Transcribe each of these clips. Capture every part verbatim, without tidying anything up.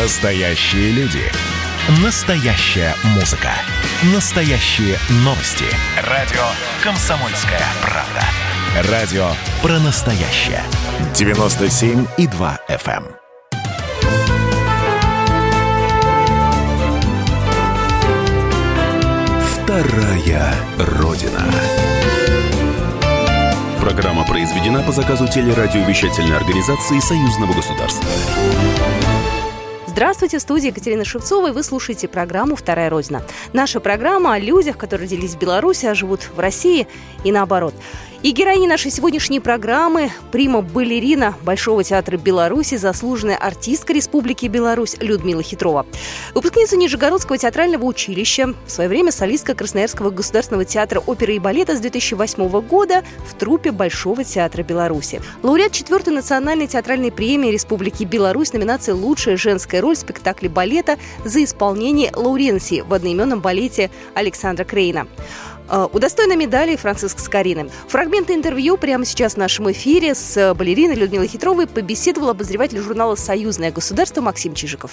Настоящие люди. Настоящая музыка. Настоящие новости. Радио «Комсомольская правда». Радио про настоящее. девяносто семь и два эф эм. Вторая Родина. Программа произведена по заказу телерадиовещательной организации Союзного государства. Здравствуйте, в студии Екатерина Шевцова, и вы слушаете программу «Вторая Родина». Наша программа о людях, которые родились в Беларуси, а живут в России и наоборот. И героиней нашей сегодняшней программы – прима-балерина Большого театра Беларуси, заслуженная артистка Республики Беларусь Людмила Хитрова. Выпускница Нижегородского театрального училища, в свое время солистка Красноярского государственного театра оперы и балета с две тысячи восьмого года в труппе Большого театра Беларуси. Лауреат четвёртой национальной театральной премии Республики Беларусь номинации «Лучшая женская роль в спектакле балета» за исполнение Лауренсии в одноименном балете Александра Крейна. Удостоена медали Франциск Скорина. Фрагменты интервью прямо сейчас в нашем эфире с балериной Людмилой Хитровой побеседовал обозреватель журнала «Союзное государство» Максим Чижиков.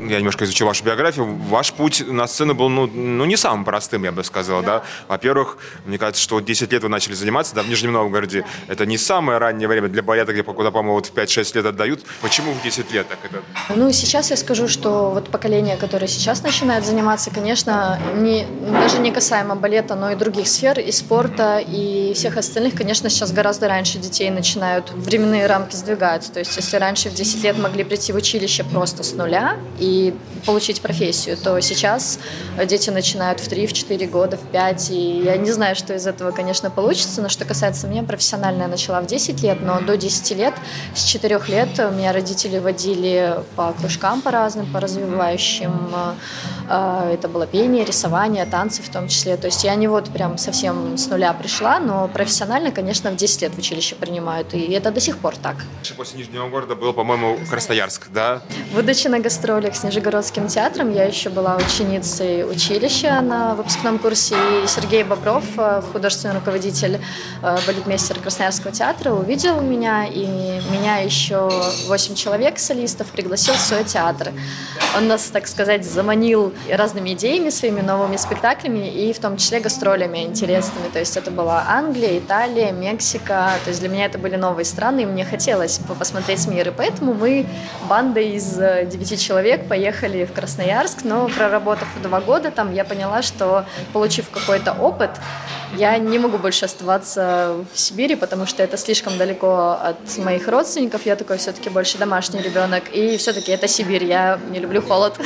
Я немножко изучил вашу биографию. Ваш путь на сцену был, ну, ну не самым простым, я бы сказал, да. да? Во-первых, мне кажется, что десять лет вы начали заниматься, да, в Нижнем Новгороде. Да. Это не самое раннее время для балета, где, куда, по-моему, вот в пять-шесть лет отдают. Почему в десять лет так это? Ну, сейчас я скажу, что вот поколение, которое сейчас начинает заниматься, конечно, не, даже не касаемо балета, но и других сфер, и спорта, и всех остальных, конечно, сейчас гораздо раньше детей начинают, временные рамки сдвигаются. То есть, если раньше в десять лет могли прийти в училище просто с нуля и и получить профессию, то сейчас дети начинают в три, в четыре года, в пять, и я не знаю, что из этого, конечно, получится, но что касается меня, профессионально я начала в десять лет, но до десяти лет, с четырёх лет меня родители водили по кружкам по разным, по развивающим, это было пение, рисование, танцы в том числе, то есть я не вот прям совсем с нуля пришла, но профессионально, конечно, в десять лет в училище принимают, и это до сих пор так. После Нижнего города был, по-моему, Красноярск, да? Выдача на гастролях с Нижегородским театром. Я еще была ученицей училища на выпускном курсе. И Сергей Бобров, художественный руководитель, балетмейстер Красноярского театра, увидел меня, и меня еще восемь человек, солистов, пригласил в свой театр. Он нас, так сказать, заманил разными идеями, своими новыми спектаклями, и в том числе гастролями интересными. То есть это была Англия, Италия, Мексика. То есть для меня это были новые страны, и мне хотелось посмотреть мир. И поэтому мы, банда из девяти человек, поехали в Красноярск, но проработав два года там, я поняла, что, получив какой-то опыт, я не могу больше оставаться в Сибири, потому что это слишком далеко от моих родственников. Я такой все-таки больше домашний ребенок, и все-таки это Сибирь, я не люблю холод.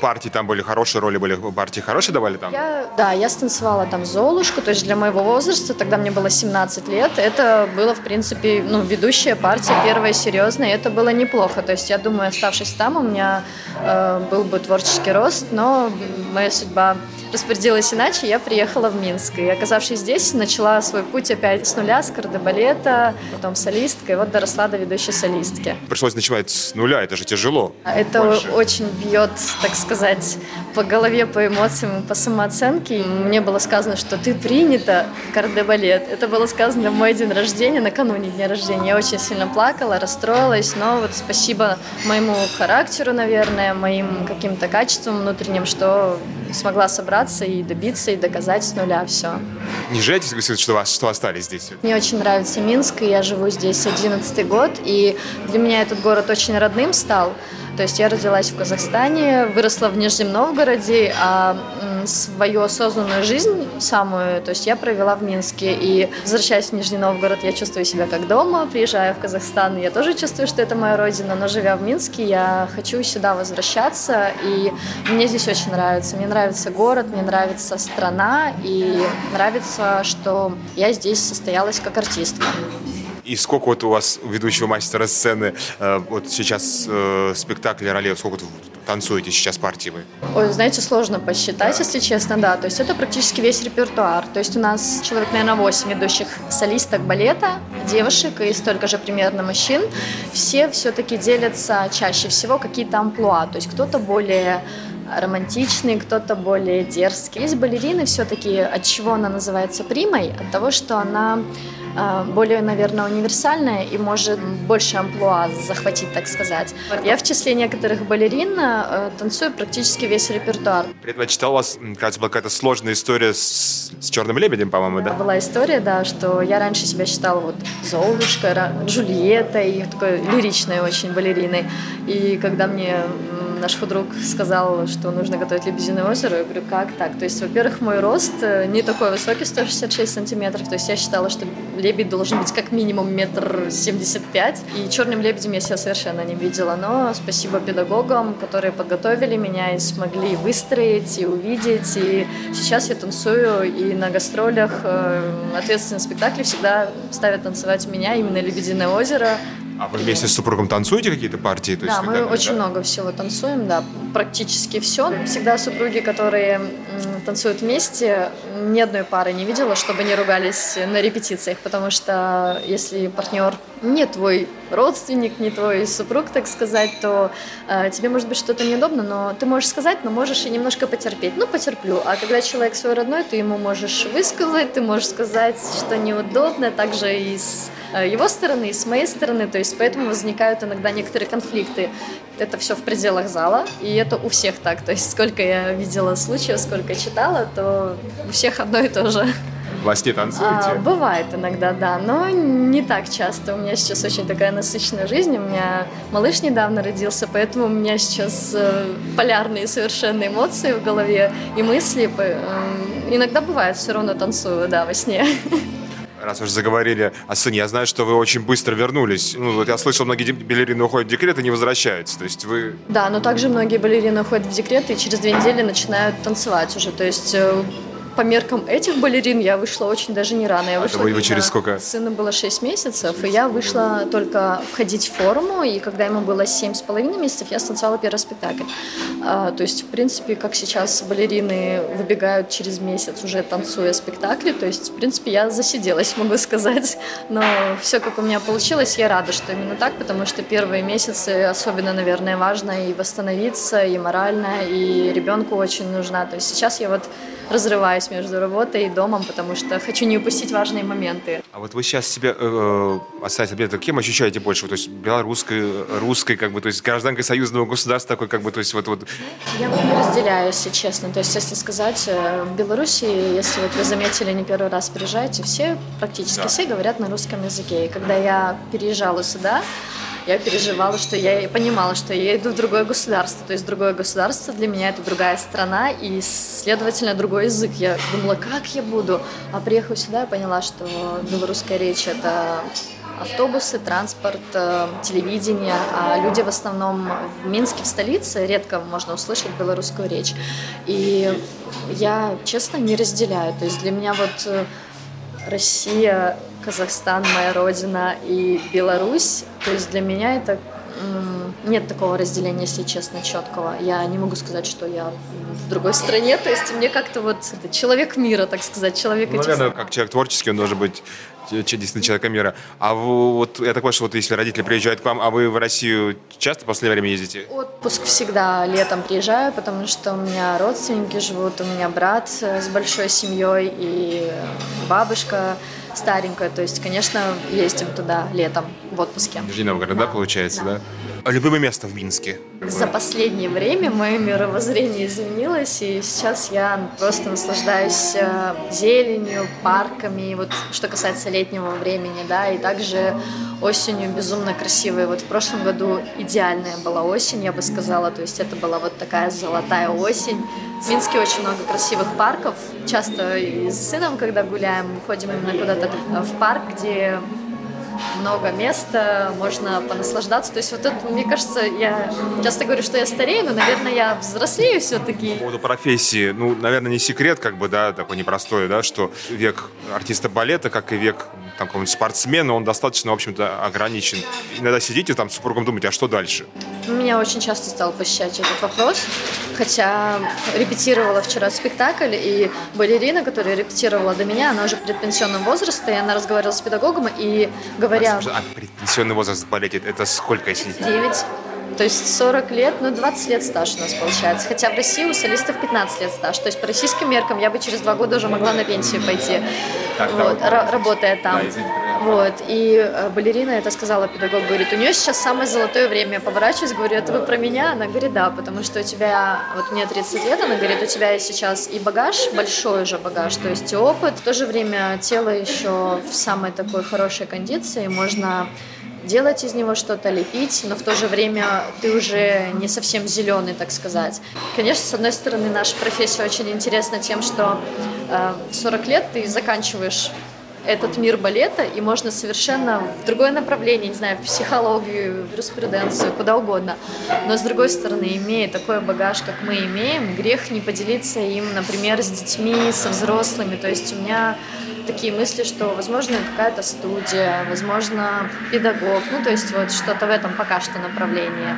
Партии там были хорошие, роли были, партии хорошие давали там? Я, да, я станцевала там «Золушку», то есть для моего возраста, тогда мне было семнадцать лет, это было, в принципе, ну, ведущая партия, первая серьезная, это было неплохо, то есть я думаю, оставшись там, у меня э, был бы творческий рост, но моя судьба распорядилась иначе, я приехала в Минск, и, оказавшись здесь, начала свой путь опять с нуля, с кардебалета, потом солисткой, и вот доросла до ведущей солистки. Пришлось начинать с нуля, это же тяжело. Это больше очень бьет, так сказать, по голове, по эмоциям, по самооценке. Мне было сказано, что ты принята в кардебалет. Это было сказано в мой день рождения, накануне дня рождения. Я очень сильно плакала, расстроилась, но вот спасибо моему характеру, наверное, моим каким-то качествам внутренним, что смогла собраться и добиться, и доказать с нуля все. Не жалеете, что вас, что остались здесь? Мне очень нравится Минск, и я живу здесь одиннадцатый год, и для меня этот город очень родным стал. То есть я родилась в Казахстане, выросла в Нижнем Новгороде, а свою осознанную жизнь самую, то есть я провела в Минске. И возвращаясь в Нижний Новгород, я чувствую себя как дома. Приезжая в Казахстан, я тоже чувствую, что это моя родина. Но живя в Минске, я хочу сюда возвращаться. И мне здесь очень нравится. Мне нравится город, мне нравится страна. И нравится, что я здесь состоялась как артистка. И сколько вот у вас, ведущего мастера сцены, вот сейчас э, спектакля, ролей, сколько тут танцуете сейчас партии вы? Ой, знаете, сложно посчитать, если честно, да. То есть это практически весь репертуар. То есть у нас человек, наверное, восемь ведущих солисток балета, девушек и столько же примерно мужчин. Все все-таки делятся чаще всего какие-то амплуа. То есть кто-то более романтичный, кто-то более дерзкий. Есть балерины все-таки, от чего она называется примой? От того, что она более, наверное, универсальная и может больше амплуа захватить, так сказать. Я в числе некоторых балерин танцую практически весь репертуар. При этом я читал, у вас, кажется, была какая-то сложная история с, с «Черным лебедем», по-моему, да? Была история, да, что я раньше себя считала вот Золушкой, Джульеттой, и такой лиричной очень балериной. И когда мне наш худрук сказал, что нужно готовить «Лебединое озеро», я говорю, как так? То есть, во-первых, мой рост не такой высокий, сто шестьдесят шесть сантиметров, то есть я считала, что лебедь должен быть как минимум метр семьдесят пять, и «Черным лебедем» я себя совершенно не видела, но спасибо педагогам, которые подготовили меня и смогли выстроить, и увидеть, и сейчас я танцую, и на гастролях ответственные спектакли всегда ставят танцевать меня, именно «Лебединое озеро». А вы вместе с супругом танцуете какие-то партии? То есть, да, мы очень да? много всего танцуем, да, практически все. Всегда супруги, которые танцуют вместе, ни одной пары не видела, чтобы не ругались на репетициях, потому что если партнер не твой родственник, не твой супруг, так сказать, то э, тебе может быть что-то неудобно, но ты можешь сказать, но можешь и немножко потерпеть. Ну, потерплю. А когда человек свой родной, ты ему можешь высказать, ты можешь сказать, что неудобно, также и с его стороны, и с моей стороны, то есть поэтому возникают иногда некоторые конфликты. Это все в пределах зала, и это у всех так. То есть сколько я видела случаев, сколько читала, то у всех одно и то же. Во сне танцуете? А, бывает иногда, да, но не так часто. У меня сейчас очень такая насыщенная жизнь. У меня малыш недавно родился, поэтому у меня сейчас э, полярные совершенно эмоции в голове и мысли. Э, иногда бывает, все равно танцую, да, во сне. Раз уж заговорили о сыне, я знаю, что вы очень быстро вернулись. Ну, вот я слышал, многие балерины уходят в декрет и не возвращаются. То есть вы... Да, но также многие балерины уходят в декрет и через две недели начинают танцевать уже. То есть по меркам этих балерин я вышла очень даже не рано. Я вышла а вы через сколько? Сыну было шесть месяцев, шесть. И я вышла только входить в форму. И когда ему было семь с половиной месяцев, я станцевала первый спектакль. А, то есть, в принципе, как сейчас балерины выбегают через месяц, уже танцуя спектакли. То есть, в принципе, я засиделась, могу сказать. Но все, как у меня получилось, я рада, что именно так, потому что первые месяцы особенно, наверное, важно и восстановиться, и морально, и ребенку очень нужна. То есть сейчас я вот разрываюсь между работой и домом, потому что хочу не упустить важные моменты. А вот вы сейчас себя, э, оставьте, кем ощущаете больше? То есть белорусской, русской, как бы, то есть гражданкой союзного государства такой, как бы, то есть вот... вот. Я вот не разделяю, если честно. То есть, если сказать, в Беларуси, если вот вы заметили, не первый раз приезжаете, все, практически да. все говорят на русском языке. И когда я переезжала сюда, я переживала, что я понимала, что я иду в другое государство. То есть другое государство для меня — это другая страна и, следовательно, другой язык. Я думала, как я буду. А приехала сюда, я поняла, что белорусская речь — это автобусы, транспорт, телевидение. А люди в основном в Минске, в столице, редко можно услышать белорусскую речь. И я, честно, не разделяю. То есть для меня вот Россия... Казахстан, моя родина, и Беларусь. То есть для меня это нет такого разделения, если честно, четкого. Я не могу сказать, что я в другой стране. То есть мне как-то вот это, человек мира, так сказать, человек. Ну, наверное, как человек творческий, он должен быть действительно человеком мира. А вы, вот я так понимаю, что вот если родители приезжают к вам, а вы в Россию часто в последнее время ездите? Отпуск всегда летом приезжаю, потому что у меня родственники живут, у меня брат с большой семьей и бабушка старенькая, то есть, конечно, ездим туда летом в отпуске. Нижний Новгород, да, да получается, да? да? А любимое место в Минске? За последнее время мое мировоззрение изменилось, и сейчас я просто наслаждаюсь зеленью, парками, вот что касается летнего времени, да, и также осенью безумно красивые. Вот в прошлом году идеальная была осень, я бы сказала, то есть это была вот такая золотая осень. В Минске очень много красивых парков, часто и с сыном, когда гуляем, мы ходим именно куда-то в парк, где... много места, можно понаслаждаться. То есть вот это, мне кажется, я часто говорю, что я старею, но, наверное, я взрослею все-таки. По поводу профессии, ну, наверное, не секрет, как бы, да, такой непростой, да, что век артиста балета, как и век какого-нибудь спортсмена, он достаточно, в общем-то, ограничен. Иногда сидите там с супругом, думаете, а что дальше? Меня очень часто стал посещать этот вопрос, хотя репетировала вчера спектакль, и балерина, которая репетировала до меня, она уже в предпенсионном возрасте, и она разговаривала с педагогом, и говоря... А предпенсионный возраст в балете, это сколько, если... девять. То есть сорок лет, ну двадцать лет стаж у нас получается. Хотя в России у солистов пятнадцать лет стаж. То есть по российским меркам я бы через два года уже могла на пенсию пойти, так, вот, да, р- работая там. Да, Вот. И балерина это сказала, педагог говорит, у нее сейчас самое золотое время. Я поворачиваюсь, говорю, это вы про меня? Она говорит, да, потому что у тебя, вот мне тридцать лет, она говорит, у тебя сейчас и багаж, большой же багаж, то есть и опыт. В то же время тело еще в самой такой хорошей кондиции, можно делать из него что-то, лепить, но в то же время ты уже не совсем зеленый, так сказать. Конечно, с одной стороны, наша профессия очень интересна тем, что в сорок лет ты заканчиваешь этот мир балета, и можно совершенно в другое направление, не знаю, в психологию, в юриспруденцию, куда угодно. Но, с другой стороны, имея такой багаж, как мы имеем, грех не поделиться им, например, с детьми, со взрослыми. То есть у меня такие мысли, что, возможно, какая-то студия, возможно, педагог, ну, то есть вот что-то в этом пока что направлении.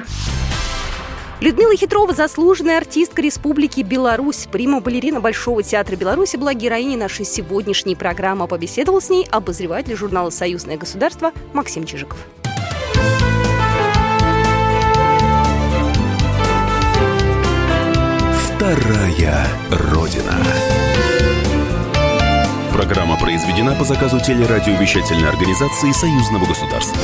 Людмила Хитрова – заслуженная артистка Республики Беларусь, прима-балерина Большого театра Беларуси была героиней нашей сегодняшней программы. Побеседовал с ней обозреватель журнала «Союзное государство» Максим Чижиков. Вторая Родина. Программа произведена по заказу телерадиовещательной организации Союзного государства.